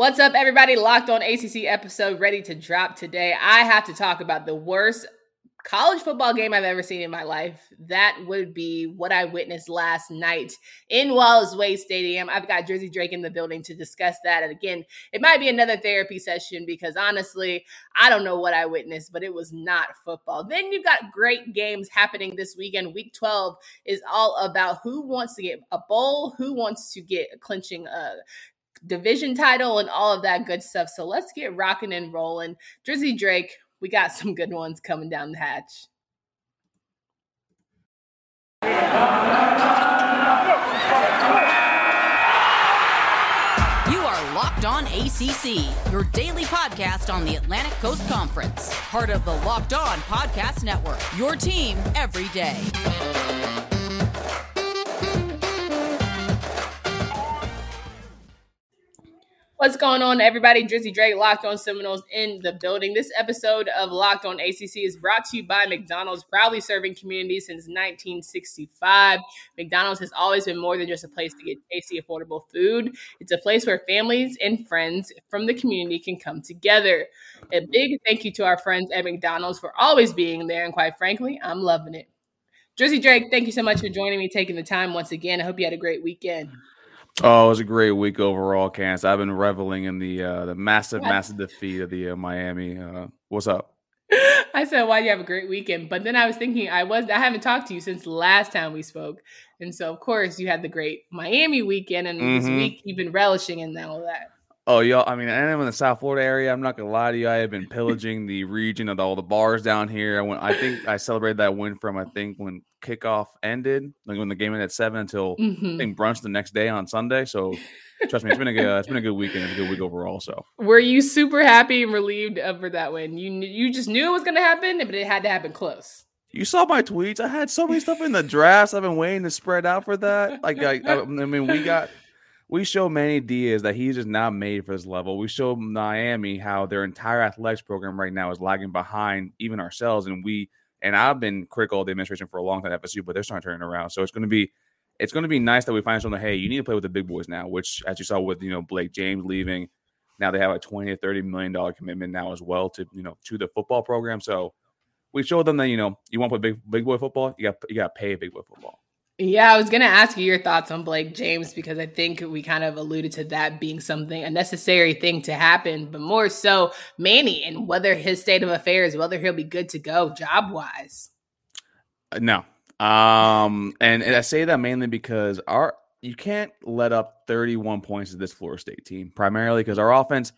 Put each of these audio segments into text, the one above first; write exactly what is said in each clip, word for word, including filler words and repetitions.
What's up, everybody? Locked On A C C episode ready to drop today. I have to talk about the worst college football game I've ever seen in my life. That would be what I witnessed last night in Wallace Wade Stadium. I've got Jersey Drake in the building to discuss that. And again, it might be another therapy session because honestly, I don't know what I witnessed, but it was not football. Then you've got great games happening this weekend. Week twelve is all about who wants to get a bowl, who wants to get a clinching uh division title and all of that good stuff. So let's get rocking and rolling. Drizzy Drake, we got some good ones coming down the hatch. You are Locked On A C C, your daily podcast on the Atlantic Coast Conference. Part of the Locked On Podcast Network, your team every day. What's going on, everybody? Drizzy Drake, Locked On Seminoles in the building. This episode of Locked On A C C is brought to you by McDonald's, proudly serving communities since nineteen sixty-five. McDonald's has always been more than just a place to get tasty, affordable food. It's a place where families and friends from the community can come together. A big thank you to our friends at McDonald's for always being there, and quite frankly, I'm loving it. Drizzy Drake, thank you so much for joining me, taking the time once again. I hope you had a great weekend. Oh, it was a great week overall, Cance. I've been reveling in the uh, the massive, yeah. massive defeat of the uh, Miami. Uh, what's up? I said, why do you have a great weekend? But then I was thinking, I was I haven't talked to you since last time we spoke. And so, of course, you had the great Miami weekend. And mm-hmm. This week, you've been relishing in all that. Oh, y'all. I mean, I'm in the South Florida area. I'm not going to lie to you. I have been pillaging the region of all the bars down here. I went, I think I celebrated that win from, I think, when kickoff ended, like when the game ended at seven until mm-hmm. I think brunch the next day on Sunday. So trust me, it's been a good, it's been a good weekend. It's a good week overall. So were you super happy and relieved over that win? You knew, you just knew it was going to happen, but it had to happen close. You saw my tweets. I had so many stuff in the drafts. I've been waiting to spread out for that. Like, I, I, I mean, we got... We show Manny Diaz that he's just not made for this level. We show Miami how their entire athletics program right now is lagging behind even ourselves. And we and I've been critical of the administration for a long time at F S U, but they're starting to turn it around. So it's going to be it's going to be nice that we find someone. Hey, you need to play with the big boys now. Which, as you saw with you know Blake James leaving, now they have a twenty or thirty million dollar commitment now as well to you know to the football program. So we showed them that you know you want to play big big boy football, you got you got to pay big boy football. Yeah, I was going to ask you your thoughts on Blake James because I think we kind of alluded to that being something, a necessary thing to happen, but more so Manny and whether his state of affairs, whether he'll be good to go job-wise. No. Um, and, and I say that mainly because our you can't let up thirty-one points to this Florida State team, primarily because our offense,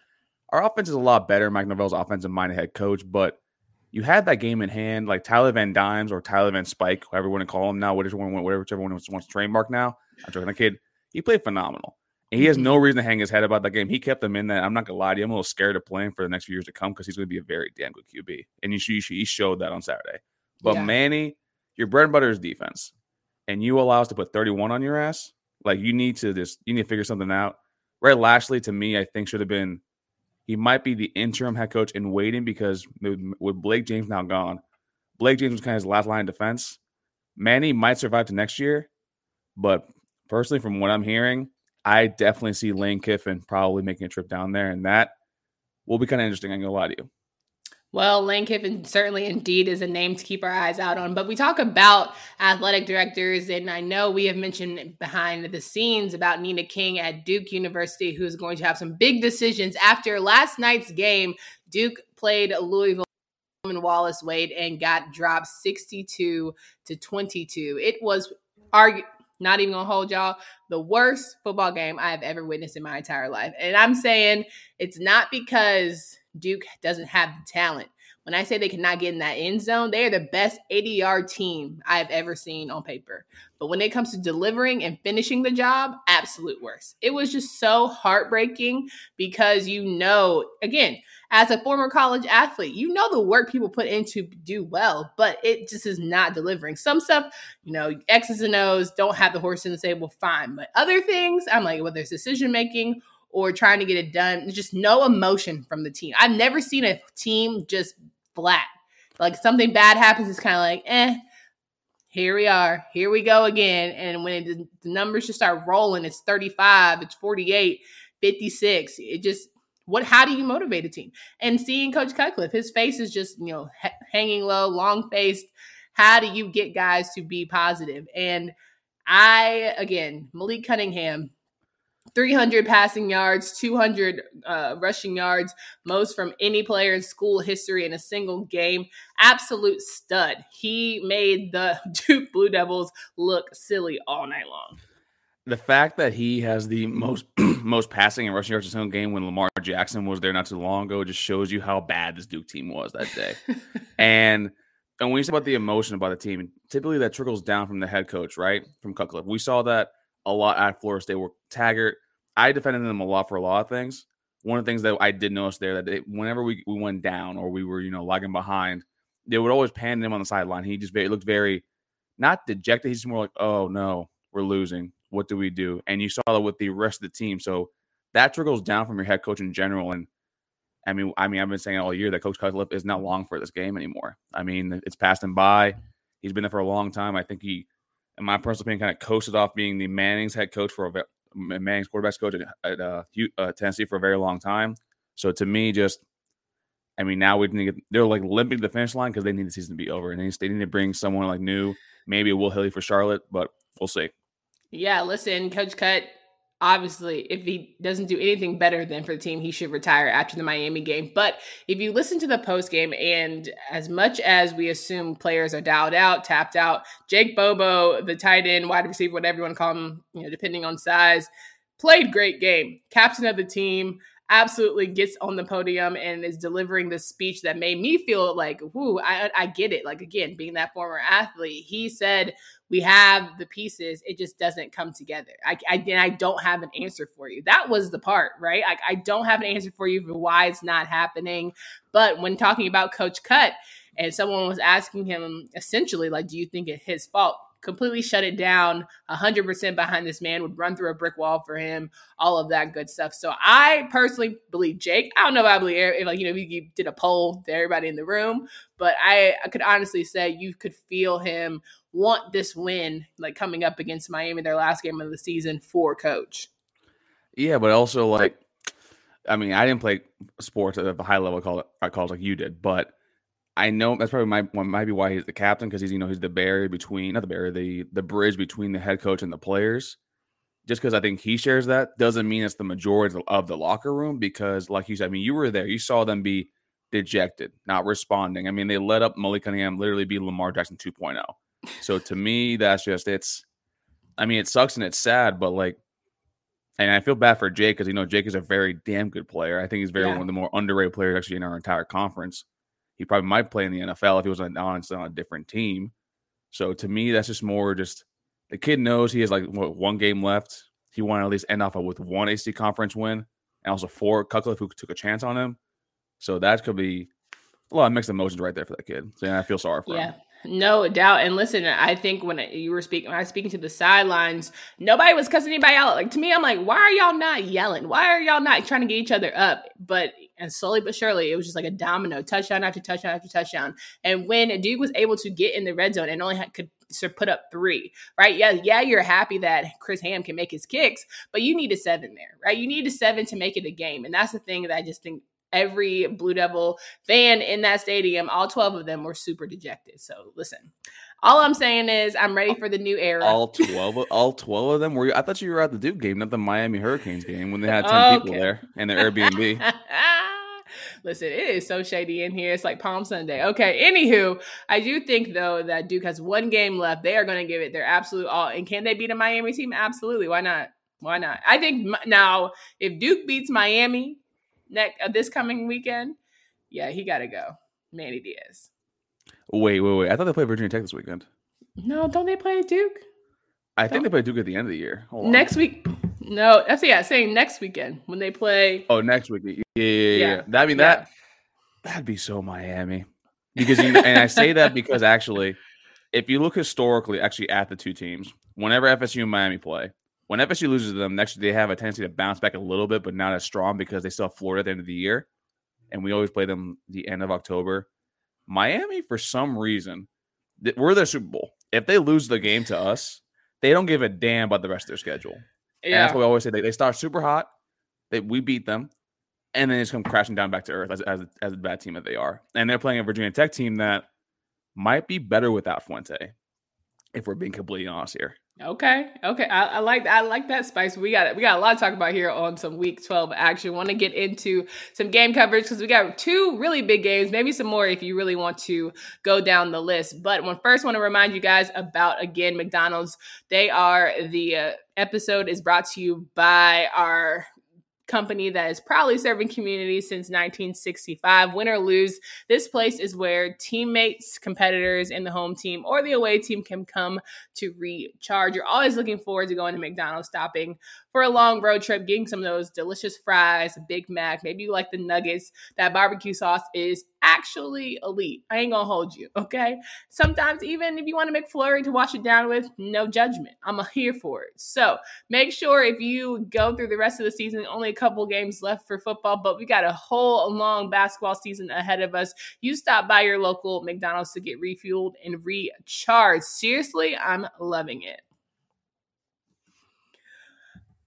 our offense is a lot better. Mike Norvell's offensive-minded head coach, but you had that game in hand, like Tyler Van Dimes or Tyler Van Spike, whoever you want to call him now, whichever one, whatever, whichever one wants to trademark now. I'm joking. That kid, he played phenomenal. And he has no reason to hang his head about that game. He kept them in that. I'm not going to lie to you. I'm a little scared of playing for the next few years to come because he's going to be a very damn good Q B. And you should, you should, he showed that on Saturday. But yeah. Manny, your bread and butter is defense. And you allow us to put thirty-one on your ass. Like, you need to just, you need to figure something out. Ray Lashley, to me, I think should have been. He might be the interim head coach in waiting because with Blake James now gone, Blake James was kind of his last line of defense. Manny might survive to next year, but personally, from what I'm hearing, I definitely see Lane Kiffin probably making a trip down there, and that will be kind of interesting. I'm going to lie to you. Well, Lane Kiffin certainly indeed is a name to keep our eyes out on. But we talk about athletic directors, and I know we have mentioned behind the scenes about Nina King at Duke University, who's going to have some big decisions after last night's game. Duke played Louisville and Wallace Wade and got dropped sixty-two to twenty-two. It was argu- not even going to hold y'all, the worst football game I have ever witnessed in my entire life. And I'm saying it's not because Duke doesn't have the talent. When I say they cannot get in that end zone, they are the best A D R team I've ever seen on paper. But when it comes to delivering and finishing the job, absolute worst. It was just so heartbreaking because, you know, again, as a former college athlete, you know the work people put in to do well, but it just is not delivering. Some stuff, you know, X's and O's, don't have the horse in the stable, fine. But other things, I'm like, whether it's decision-making or trying to get it done, just no emotion from the team. I've never seen a team just flat. Like, something bad happens, it's kind of like, eh, here we are. Here we go again. And when it, the numbers just start rolling, it's thirty-five, it's forty-eight, fifty-six. It just What? How do you motivate a team? And seeing Coach Cutcliffe, his face is just, you know, ha- hanging low, long-faced. How do you get guys to be positive? And I, again, Malik Cunningham, three hundred passing yards, two hundred uh, rushing yards, most from any player in school history in a single game. Absolute stud. He made the Duke Blue Devils look silly all night long. The fact that he has the most most passing and rushing yards in a single game when Lamar Jackson was there not too long ago just shows you how bad this Duke team was that day. and and when you say about the emotion about the team, typically that trickles down from the head coach, right, from Cutcliffe. We saw that a lot at Florida State where Taggart, I defended them a lot for a lot of things. One of the things that I did notice there that they, whenever we, we went down or we were, you know, lagging behind, they would always pan him on the sideline. He just very, looked very, not dejected. He's more like, oh, no, we're losing. What do we do? And you saw that with the rest of the team. So that trickles down from your head coach in general. And, I mean, I mean, I've been saying all year that Coach Cutcliffe is not long for this game anymore. I mean, it's passed him by. He's been there for a long time. I think he, in my personal opinion, kind of coasted off being the Manning's head coach for a Manning's quarterback's coach at, at uh, uh, Tennessee for a very long time. So to me, just, I mean, now we need to get, they're like limping to the finish line because they need the season to be over, and they need, they need to bring someone like new, maybe Will Hilly for Charlotte, but we'll see. Yeah, listen, Coach Cut. Obviously, if he doesn't do anything better than for the team, he should retire after the Miami game. But if you listen to the postgame, and as much as we assume players are dialed out, tapped out, Jake Bobo, the tight end, wide receiver, whatever you want to call him, you know, depending on size, played great game. Captain of the team, absolutely gets on the podium and is delivering this speech that made me feel like, whoo, I, I get it. Like, again, being that former athlete, he said, we have the pieces. It just doesn't come together. I, I, and I don't have an answer for you. That was the part, right? I, I don't have an answer for you for why it's not happening. But when talking about Coach Cut, and someone was asking him essentially, like, do you think it's his fault? Completely shut it down, one hundred percent behind this man, would run through a brick wall for him, all of that good stuff. So I personally believe Jake. I don't know if I believe if like, you know, you did a poll to everybody in the room, but I, I could honestly say you could feel him want this win, like coming up against Miami, their last game of the season for Coach. Yeah, but also like, I mean, I didn't play sports at a high level call I called like you did, but I know that's probably my one might be why he's the captain, because he's, you know, he's the barrier between, not the barrier, the the bridge between the head coach and the players. Just because I think he shares that doesn't mean it's the majority of the locker room, because like you said, I mean, you were there. You saw them be dejected, not responding. I mean, they let up Malik Cunningham literally be Lamar Jackson two point oh. So to me, that's just, it's, I mean, it sucks and it's sad, but like, and I feel bad for Jake because, you know, Jake is a very damn good player. I think he's very yeah. one of the more underrated players actually in our entire conference. He probably might play in the N F L if he was on, on a different team. So to me, that's just more just the kid knows he has like what, one game left. He wanted to at least end off with one A C C conference win, and also for Cutcliffe, who took a chance on him. So that could be a lot of mixed emotions right there for that kid. So yeah, I feel sorry for yeah. him. No doubt. And listen, I think when you were speaking, when I was speaking to the sidelines, nobody was cussing anybody out. Like, to me, I'm like, why are y'all not yelling? Why are y'all not trying to get each other up? But and slowly but surely, it was just like a domino, touchdown after touchdown after touchdown. And when Duke was able to get in the red zone and only had, could put up three, right? Yeah, yeah, you're happy that Chris Ham can make his kicks, but you need a seven there, right? You need a seven to make it a game. And that's the thing that I just think every Blue Devil fan in that stadium, all twelve of them, were super dejected. So listen, all I'm saying is I'm ready for the new era. All twelve, all twelve of them were. I thought you were at the Duke game, not the Miami Hurricanes game when they had ten okay. people there and their Airbnb. Listen, it is so shady in here. It's like Palm Sunday. Okay, anywho, I do think, though, that Duke has one game left. They are going to give it their absolute all. And can they beat a Miami team? Absolutely. Why not? Why not? I think now if Duke beats Miami next, uh, this coming weekend, yeah, he got to go. Manny Diaz. Wait, wait, wait. I thought they played Virginia Tech this weekend. No, don't they play Duke? I don't. think they play Duke at the end of the year. Hold on. Next week. No, that's yeah. Saying next weekend when they play. Oh, next week. Yeah, yeah, yeah. yeah. That, I mean yeah. that. That'd be so Miami, because you, and I say that because actually, if you look historically, actually at the two teams, whenever F S U and Miami play, when F S U loses to them next, they have a tendency to bounce back a little bit, but not as strong because they still have Florida at the end of the year, and we always play them the end of October. Miami, for some reason, we're their Super Bowl. If they lose the game to us, they don't give a damn about the rest of their schedule. Yeah. And that's what we always say. They, they start super hot. They, we beat them. and then just come crashing down back to earth as as as a bad team that they are. And they're playing a Virginia Tech team that might be better without Fuente, if we're being completely honest here. Okay, okay, I, I like I like that spice. We got we got a lot to talk about here on some Week twelve action. Want to get into some game coverage because we got two really big games, maybe some more if you really want to go down the list. But one first, want to remind you guys about again McDonald's. They are the uh, episode is brought to you by our company that is proudly serving communities since nineteen sixty-five. Win or lose, this place is where teammates, competitors, and the home team or the away team can come to recharge. You're always looking forward to going to McDonald's, stopping for a long road trip, getting some of those delicious fries, Big Mac, maybe you like the nuggets. That barbecue sauce is actually elite. I ain't gonna hold you, okay? Sometimes even if you want a McFlurry to wash it down with, no judgment. I'm here for it. So make sure if you go through the rest of the season, only a couple games left for football, but we got a whole long basketball season ahead of us. You stop by your local McDonald's to get refueled and recharged. Seriously, I'm loving it.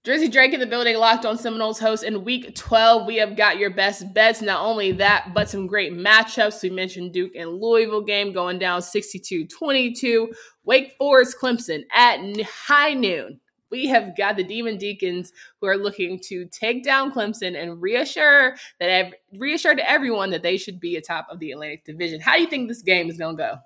Drizzy Drake in the building, Locked On Seminoles host. In Week twelve, we have got your best bets. Not only that, but some great matchups. We mentioned Duke and Louisville game going down sixty-two twenty-two. Wake Forest Clemson at high noon. We have got the Demon Deacons who are looking to take down Clemson and reassure that reassure to everyone that they should be atop of the Atlantic Division. How do you think this game is going to go?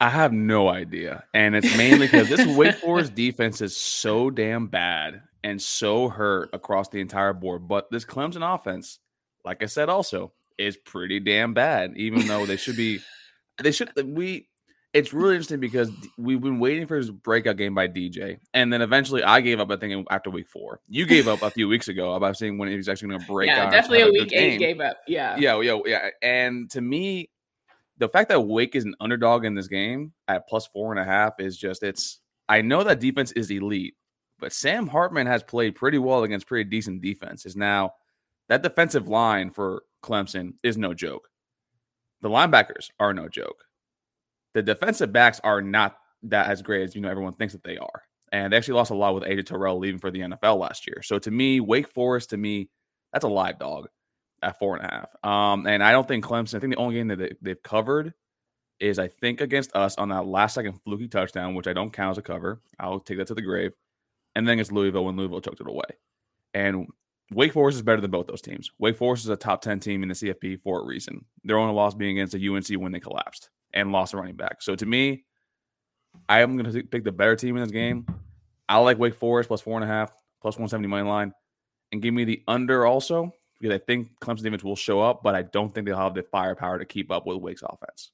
I have no idea. And it's mainly because this Wake Forest defense is so damn bad and so hurt across the entire board. But this Clemson offense, like I said, also is pretty damn bad, even though they should be, they should, we, it's really interesting because we've been waiting for his breakout game by D J. And then eventually I gave up, I think, after week four. You gave up a few weeks ago about seeing when he was actually going to break yeah, out. Yeah, definitely a week eight game. Gave up. Yeah. Yeah. Yeah. Yeah. And to me, the fact that Wake is an underdog in this game at plus four and a half is just, it's, I know that defense is elite, but Sam Hartman has played pretty well against pretty decent defenses. Now, that defensive line for Clemson is no joke. The linebackers are no joke. The defensive backs are not that as great as, you know, everyone thinks that they are. And they actually lost a lot with A J Terrell leaving for the N F L last year. So to me, Wake Forest, to me, that's a live dog at four and a half. Um, and I don't think Clemson, I think the only game that they, they've covered is, I think, against us on that last second fluky touchdown, which I don't count as a cover. I'll take that to the grave. And then it's Louisville when Louisville choked it away. And Wake Forest is better than both those teams. Wake Forest is a top ten team in the C F P for a reason. Their only loss being against the U N C when they collapsed and lost a running back. So to me, I am going to pick the better team in this game. I like Wake Forest plus four and a half, plus one seventy money line. And give me the under also, because I think Clemson defense will show up, but I don't think they'll have the firepower to keep up with Wake's offense.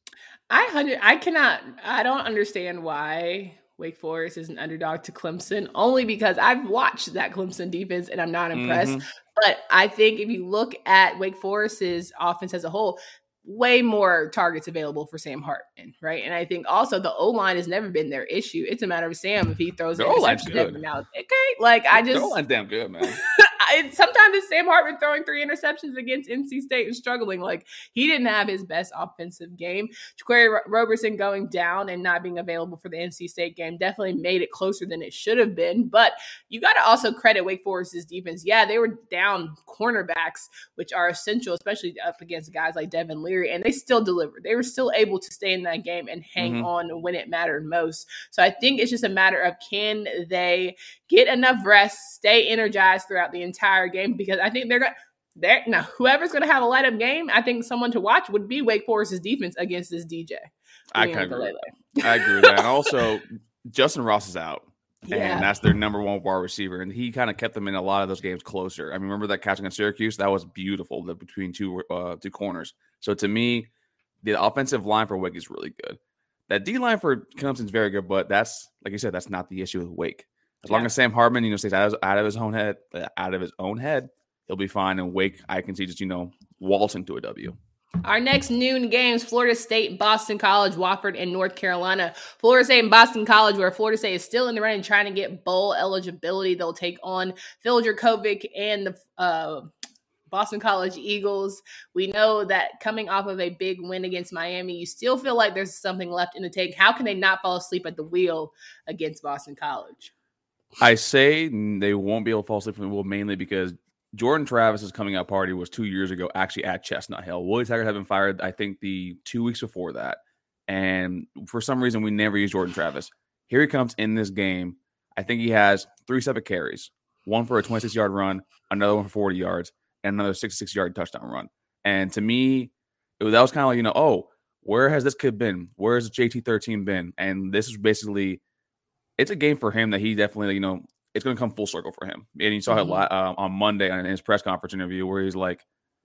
I hundred, I cannot, I don't understand why Wake Forest is an underdog to Clemson, only because I've watched that Clemson defense and I'm not impressed. Mm-hmm. But I think if you look at Wake Forest's offense as a whole, way more targets available for Sam Hartman, right? And I think also the O-line has never been their issue. It's a matter of Sam if he throws an interception now. Okay, like I just... The O-line's damn good, man. I, sometimes it's Sam Hartman throwing three interceptions against N C State and struggling. Like, he didn't have his best offensive game. Jaquari Roberson going down and not being available for the N C State game definitely made it closer than it should have been. But you got to also credit Wake Forest's defense. Yeah, they were down cornerbacks, which are essential, especially up against guys like Devin Leary, and they still delivered. They were still able to stay in that game and hang mm-hmm. on when it mattered most. So I think it's just a matter of, can they get enough rest, stay energized throughout the entire game? Because I think they're going to – now, whoever's going to have a light-up game, I think someone to watch would be Wake Forest's defense against this D J. I kind of agree. I agree with that. And also, Justin Ross is out, and yeah. that's their number one wide receiver, and he kind of kept them in a lot of those games closer. I mean, remember that catch against Syracuse? That was beautiful, the, between two uh, two corners. So, to me, the offensive line for Wake is really good. That D-line for Clemson is very good, but that's – like you said, that's not the issue with Wake. As long yeah. as Sam Hartman, you know, stays out of, out of his own head, out of his own head, he'll be fine. And Wake, I can see just, you know, waltzing to a W. Our next noon games, Florida State, Boston College, Wofford, and North Carolina. Florida State and Boston College, where Florida State is still in the running, trying to get bowl eligibility. They'll take on Phil Dracovic and the uh, Boston College Eagles. We know that coming off of a big win against Miami, you still feel like there's something left in the tank. How can they not fall asleep at the wheel against Boston College? I say they won't be able to fall asleep from the wheel mainly because Jordan Travis's coming out party was two years ago, actually at Chestnut Hill. Willie Taggart had been fired, I think, the two weeks before that. And for some reason, we never used Jordan Travis. Here he comes in this game. I think he has three separate carries, one for a twenty-six-yard run, another one for forty yards, and another sixty-six-yard touchdown run. And to me, it was, that was kind of like, you know, oh, where has this kid been? Where has J T thirteen been? And this is basically – it's a game for him that he definitely, you know, it's going to come full circle for him. And you saw mm-hmm. it uh, on Monday in his press conference interview where he's like,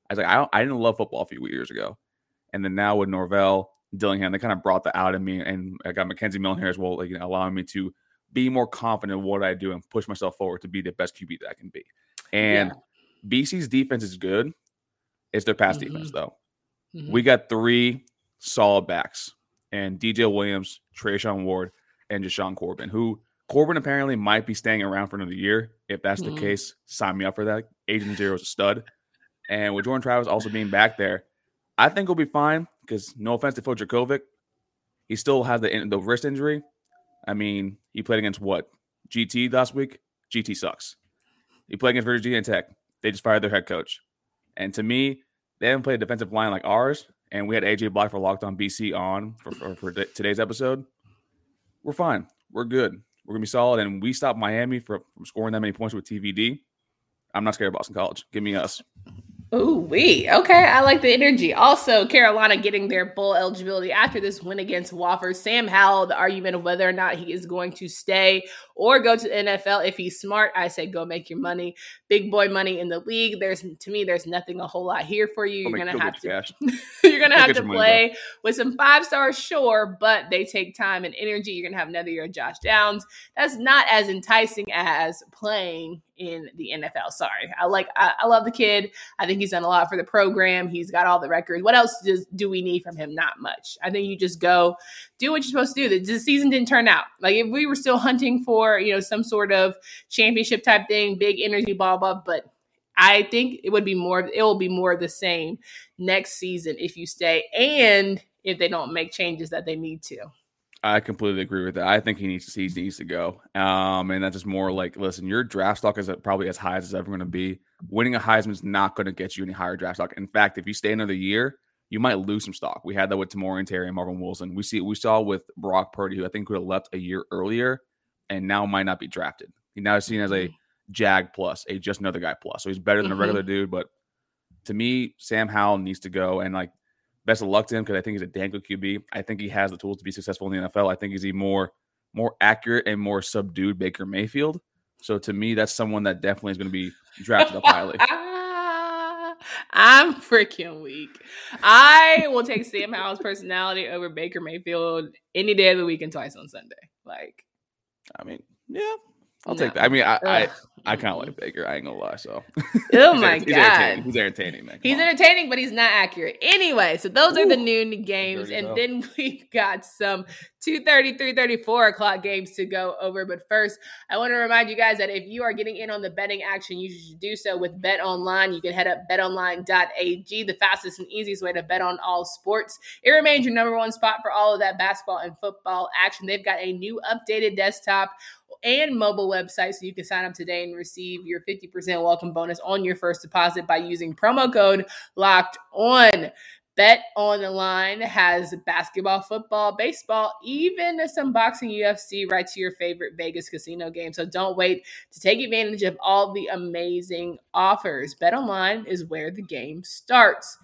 I was like, I, don't, I didn't love football a few years ago. And then now with Norvell, Dillingham, they kind of brought that out in me. And I got Mackenzie Millen here as well, like, you know, allowing me to be more confident in what I do and push myself forward to be the best Q B that I can be. And yeah. B C's defense is good. It's their pass mm-hmm. defense, though. Mm-hmm. We got three solid backs, and D J Williams, Trayshawn Ward, and Deshaun Corbin, who Corbin apparently might be staying around for another year. If that's mm-hmm. the case, sign me up for that. Agent Zero is a stud. And with Jordan Travis also being back there, I think we'll be fine because no offense to Phil Dracovic, he still has the, the wrist injury. I mean, he played against what? G T last week? G T sucks. He played against Virginia Tech. They just fired their head coach. And to me, they haven't played a defensive line like ours. And we had A J Black for Locked On B C on for, for, for today's episode. We're fine. We're good. We're going to be solid. And we stopped Miami from, from scoring that many points with T V D. I'm not scared of Boston College. Give me us. Ooh, wee. Okay, I like the energy. Also, Carolina getting their bowl eligibility after this win against Wofford. Sam Howell, the argument of whether or not he is going to stay or go to the N F L. If he's smart, I say go make your money. Big boy money in the league. There's to me, there's nothing a whole lot here for you. You're gonna have to you're gonna have to play with some five stars, sure, but they take time and energy. You're gonna have another year of Josh Downs. That's not as enticing as playing in the N F L. Sorry. I like, I, I love the kid. I think he's done a lot for the program. He's got all the records. What else does, do we need from him? Not much. I think you just go do what you're supposed to do. The, the season didn't turn out. Like if we were still hunting for, you know, some sort of championship type thing, big energy, blah, blah, but I think it would be more, it will be more of the same next season if you stay and if they don't make changes that they need to. I completely agree with that. I think he needs to he needs to go. Um, and that's just more like, listen, your draft stock is probably as high as it's ever going to be. Winning a Heisman is not going to get you any higher draft stock. In fact, if you stay another year, you might lose some stock. We had that with Tamori Terry and Marvin Wilson. We see we saw with Brock Purdy, who I think could have left a year earlier and now might not be drafted. He now is seen as a Jag plus, a just another guy plus. So he's better than mm-hmm. a regular dude. But to me, Sam Howell needs to go. And like, best of luck to him because I think he's a damn good Q B. I think he has the tools to be successful in the N F L. I think he's a more, more accurate and more subdued Baker Mayfield. So to me, that's someone that definitely is going to be drafted up highly. I'm freaking weak. I will take Sam Howell's personality over Baker Mayfield any day of the week and twice on Sunday. Like, I mean, yeah, I'll no. take that. I mean, I. I I kind of like Baker. I ain't going to lie. So, oh, my he's God. Entertaining. He's entertaining, man. Come he's on. entertaining, but he's not accurate. Anyway, so those Ooh, are the noon games. And up. Then we've got some two thirty, three thirty, four o'clock games to go over. But first, I want to remind you guys that if you are getting in on the betting action, you should do so with BetOnline. You can head up bet online dot a g, the fastest and easiest way to bet on all sports. It remains your number one spot for all of that basketball and football action. They've got a new updated desktop and mobile website, so you can sign up today and receive your fifty percent welcome bonus on your first deposit by using promo code Locked On. Bet Online has basketball, football, baseball, even some boxing, U F C, right to your favorite Vegas casino game. So don't wait to take advantage of all the amazing offers. Bet Online is where the game starts.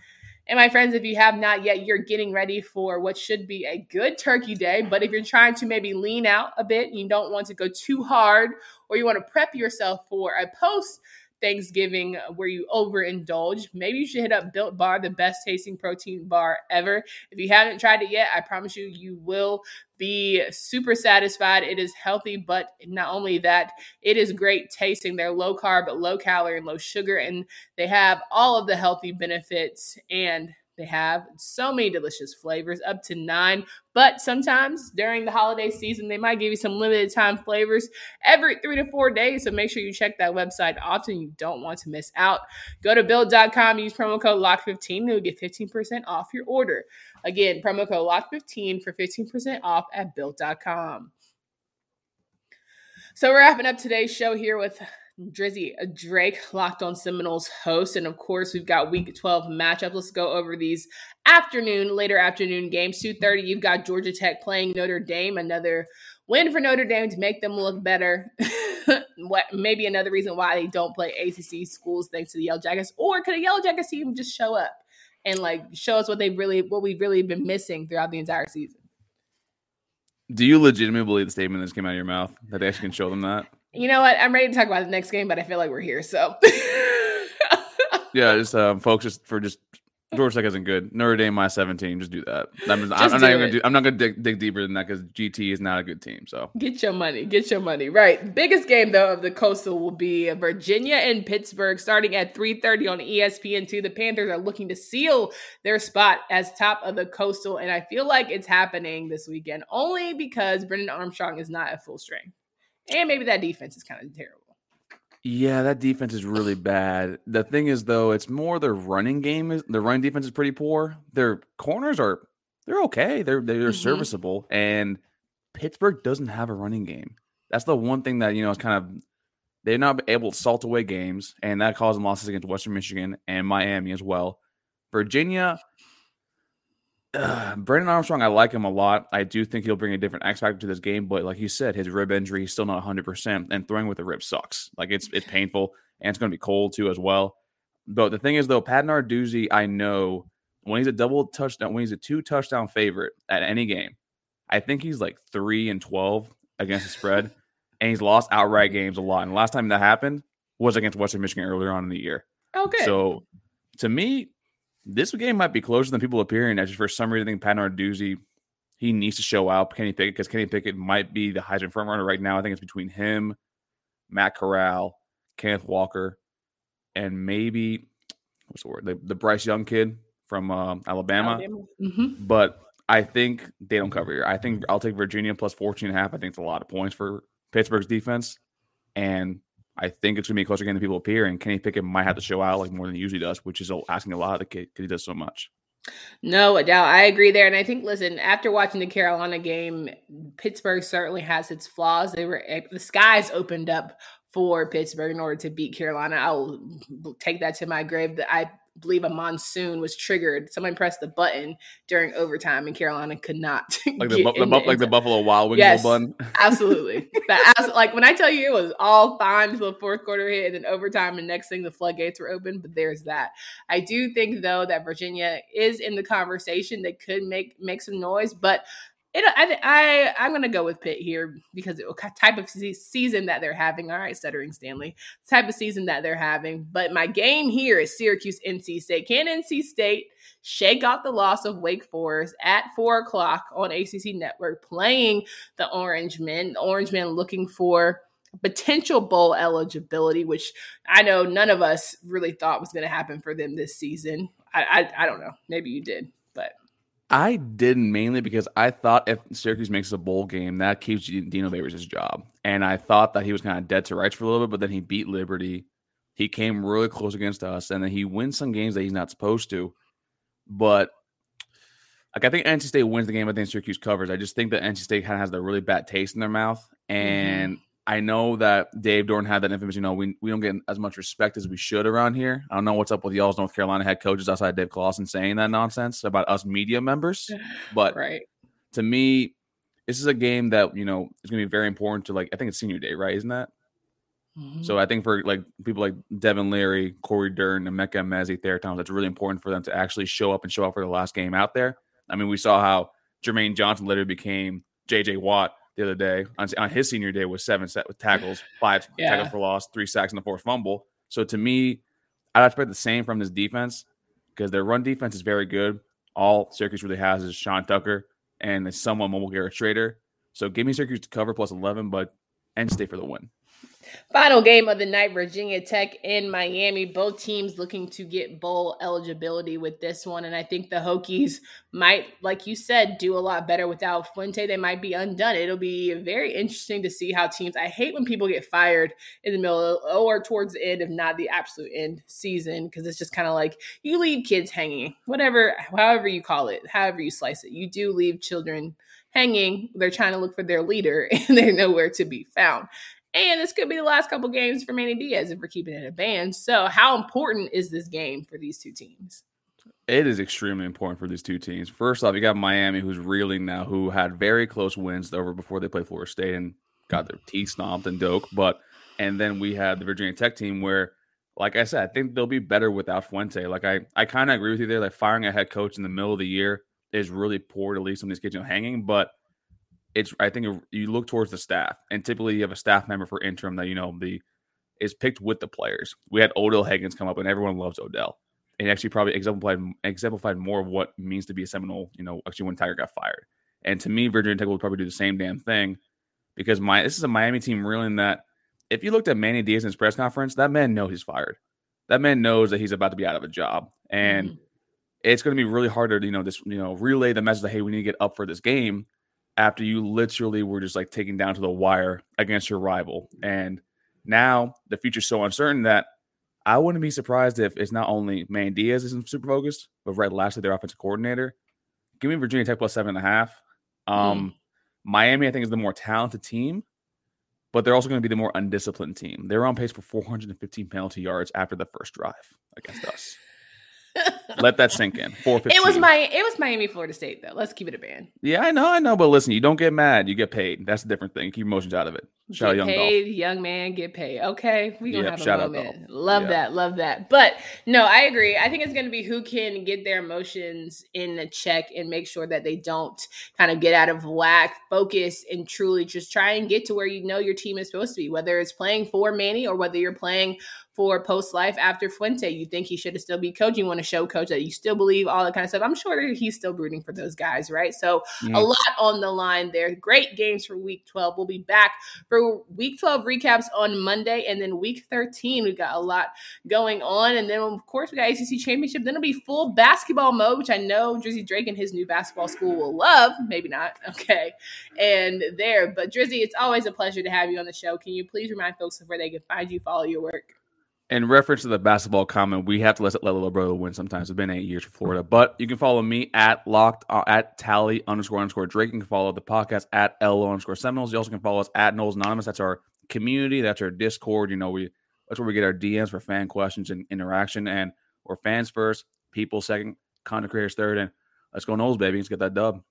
And my friends, if you have not yet, you're getting ready for what should be a good turkey day. But if you're trying to maybe lean out a bit, you don't want to go too hard, or you want to prep yourself for a post-Thanksgiving where you overindulge, maybe you should hit up Built Bar, the best tasting protein bar ever. If you haven't tried it yet, I promise you, you will be super satisfied. It is healthy, but not only that, it is great tasting. They're low carb, low calorie, and low sugar, and they have all of the healthy benefits, and they have so many delicious flavors, up to nine. But sometimes during the holiday season, they might give you some limited time flavors every three to four days. So make sure you check that website often. You don't want to miss out. Go to Bilt dot com, use promo code L O C K fifteen, and you'll get fifteen percent off your order. Again, promo code L O C K fifteen for fifteen percent off at Bilt dot com. So we're wrapping up today's show here with Drizzy Drake, Locked On Seminoles host. And of course, we've got week twelve matchups. Let's go over these afternoon, later afternoon games. two thirty, you've got Georgia Tech playing Notre Dame. Another win for Notre Dame to make them look better. What maybe another reason why they don't play A C C schools thanks to the Yellow Jackets. Or could a Yellow Jackets team just show up and like show us what they really, what we've really been missing throughout the entire season? Do you legitimately believe the statement that just came out of your mouth that they actually can show them that? You know what? I'm ready to talk about the next game, but I feel like we're here. So, yeah, just um, folks, just for just Georgia Tech isn't good. Notre Dame minus seventeen. Just do that. I'm, just, just I'm, I'm do not even gonna do, I'm not gonna dig, dig deeper than that because G T is not a good team. So get your money, get your money right. Biggest game though of the Coastal will be Virginia and Pittsburgh starting at three thirty on E S P N two. The Panthers are looking to seal their spot as top of the Coastal, and I feel like it's happening this weekend only because Brendan Armstrong is not at full strength. And maybe that defense is kind of terrible. Yeah, that defense is really bad. The thing is, though, it's more their running game is their run defense is pretty poor. Their corners are they're okay. They're they're mm-hmm. serviceable. And Pittsburgh doesn't have a running game. That's the one thing that, you know, is kind of they're not able to salt away games, and that caused them losses against Western Michigan and Miami as well. Virginia. Uh, Brendan Armstrong, I like him a lot. I do think he'll bring a different X factor to this game, but like you said, his rib injury is still not one hundred percent, and throwing with a rib sucks. Like it's it's painful, and it's going to be cold too as well. But the thing is, though, Pat Narduzzi, I know when he's a double touchdown, when he's a two touchdown favorite at any game, I think he's like three and twelve against the spread, and he's lost outright games a lot. And the last time that happened was against Western Michigan earlier on in the year. Okay, so to me, this game might be closer than people appearing. I just for some reason think Pat Narduzzi, he needs to show out Kenny Pickett because Kenny Pickett might be the Heisman front runner right now. I think it's between him, Matt Corral, Kenneth Walker, and maybe what's the word? The, the Bryce Young kid from uh, Alabama. Alabama. Mm-hmm. But I think they don't cover here. I think I'll take Virginia plus fourteen and a half. I think it's a lot of points for Pittsburgh's defense. And I think it's going to be a closer game than people appear, and Kenny Pickett might have to show out like more than he usually does, which is asking a lot of the kid because he does so much. No, Adele, I agree there. And I think, listen, after watching the Carolina game, Pittsburgh certainly has its flaws. They were the skies opened up for Pittsburgh in order to beat Carolina. I will take that to my grave. That I believe a monsoon was triggered. Someone pressed the button during overtime, and Carolina could not like the, bu- the, bu- the like the Buffalo Wild Wings. Yes, bun. Absolutely. But as, like when I tell you, it was all fine until the fourth quarter hit, and then overtime, and next thing the floodgates were open. But there's that. I do think though that Virginia is in the conversation. They could make make some noise, but it I I I'm gonna go with Pitt here because the type of season that they're having. All right, stuttering Stanley. The type of season that they're having. But my game here is Syracuse, N C State. Can N C State shake off the loss of Wake Forest at four o'clock on A C C Network, playing the Orange Men? The Orange Men looking for potential bowl eligibility, which I know none of us really thought was going to happen for them this season. I I, I don't know. Maybe you did, but. I didn't mainly because I thought if Syracuse makes a bowl game, that keeps Dino Babers his job. And I thought that he was kind of dead to rights for a little bit, but then he beat Liberty. He came really close against us, and then he wins some games that he's not supposed to. But like I think N C State wins the game. I think Syracuse covers. I just think that N C State kind of has a really bad taste in their mouth. And mm-hmm. I know that Dave Doran had that infamous, you know, we, we don't get as much respect as we should around here. I don't know what's up with y'all's North Carolina head coaches outside Dave Clawson saying that nonsense about us media members. But right. To me, this is a game that, you know, is going to be very important to like, I think it's senior day, right? Isn't that? Mm-hmm. So I think for like people like Devin Leary, Corey Dern, Emeka Emezi, Thayer Thomas, that's really important for them to actually show up and show up for the last game out there. I mean, we saw how Jermaine Johnson later became J J Watt. The other day on, on his senior day was seven set with tackles, five yeah. tackles for loss, three sacks, and the fourth fumble. So to me, I'd expect the same from this defense because their run defense is very good. All Syracuse really has is Sean Tucker and someone mobile Garrett Schrader. So give me Syracuse to cover plus eleven, but N C State for the win. Final game of the night, Virginia Tech in Miami. Both teams looking to get bowl eligibility with this one. And I think the Hokies might, like you said, do a lot better without Fuente. They might be undone. It'll be very interesting to see how teams – I hate when people get fired in the middle of, or towards the end, if not the absolute end season, because it's just kind of like you leave kids hanging, whatever, however you call it, however you slice it. You do leave children hanging. They're trying to look for their leader, and they're nowhere to be found. And this could be the last couple games for Manny Diaz if we're keeping it in a band. So how important is this game for these two teams? It is extremely important for these two teams. First off, you got Miami, who's reeling now, who had very close wins over before they played Florida State and got their teeth stomped and doke. But and then we had the Virginia Tech team where, like I said, I think they'll be better without Fuente. Like I, I kind of agree with you there. Like firing a head coach in the middle of the year is really poor to leave some of these kids hanging. But it's I think you look towards the staff, and typically you have a staff member for interim that you know the is picked with the players. We had Odell Higgins come up, and everyone loves Odell. And actually probably exemplified exemplified more of what it means to be a Seminole, you know, actually when Taggart got fired. And to me, Virginia Tech will probably do the same damn thing because my this is a Miami team reeling that if you looked at Manny Diaz in his press conference, that man knows he's fired. That man knows that he's about to be out of a job. And mm-hmm. it's going to be really hard to, you know, this, you know, relay the message that, hey, we need to get up for this game after you literally were just like taken down to the wire against your rival. And now the future's so uncertain that I wouldn't be surprised if it's not only Manny Diaz isn't super focused, but Ray Lashley, their offensive coordinator. Give me Virginia Tech plus seven and a half. Um, mm. Miami, I think, is the more talented team, but they're also going to be the more undisciplined team. They're on pace for four hundred fifteen penalty yards after the first drive against us. Let that sink in. four fifteen It was my it was Miami, Florida State, though. Let's keep it a band. Yeah, I know, I know. But listen, you don't get mad, you get paid. That's a different thing. Keep emotions out of it. Shout get out, young paid, golf. Young man, get paid. Okay, we gonna yep, have a moment. Love yep. that, love that. But no, I agree. I think it's gonna be who can get their emotions in the check and make sure that they don't kind of get out of whack. Focus and truly just try and get to where you know your team is supposed to be, whether it's playing for Manny or whether you're playing for post-life after Fuente. You think he should still be coaching. You want to show coach that you still believe, all that kind of stuff. I'm sure he's still rooting for those guys, right? So mm. a lot on the line there. Great games for Week twelve. We'll be back for Week twelve recaps on Monday. And then Week thirteen, we've got a lot going on. And then, of course, we got A C C Championship. Then it'll be full basketball mode, which I know Drizzy Drake and his new basketball school will love. Maybe not. Okay. And there. But, Drizzy, it's always a pleasure to have you on the show. Can you please remind folks of where they can find you, follow your work? In reference to the basketball comment, we have to let, let a little brother win sometimes. It's been eight years for Florida. But you can follow me at locked uh, at tally underscore underscore Drake. You can follow the podcast at L O underscore Seminoles. You also can follow us at Knowles Anonymous. That's our community. That's our Discord. You know, we that's where we get our D Ms for fan questions and interaction. And we're fans first, people second, content creators third. And let's go Knowles, baby. Let's get that dub.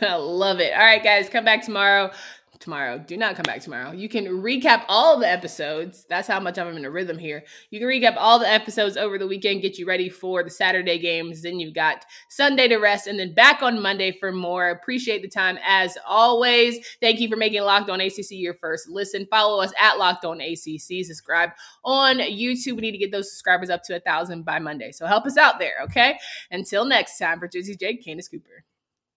I love it. All right, guys, come back tomorrow. Tomorrow. Do not come back tomorrow. You can recap all the episodes. That's how much I'm in a rhythm here. You can recap all the episodes over the weekend, get you ready for the Saturday games. Then you've got Sunday to rest and then back on Monday for more. Appreciate the time as always. Thank you for making Locked On A C C your first listen. Follow us at Locked On A C C. Subscribe on YouTube. We need to get those subscribers up to a thousand by Monday. So help us out there, okay? Until next time, for Drizzy J, Candace Cooper.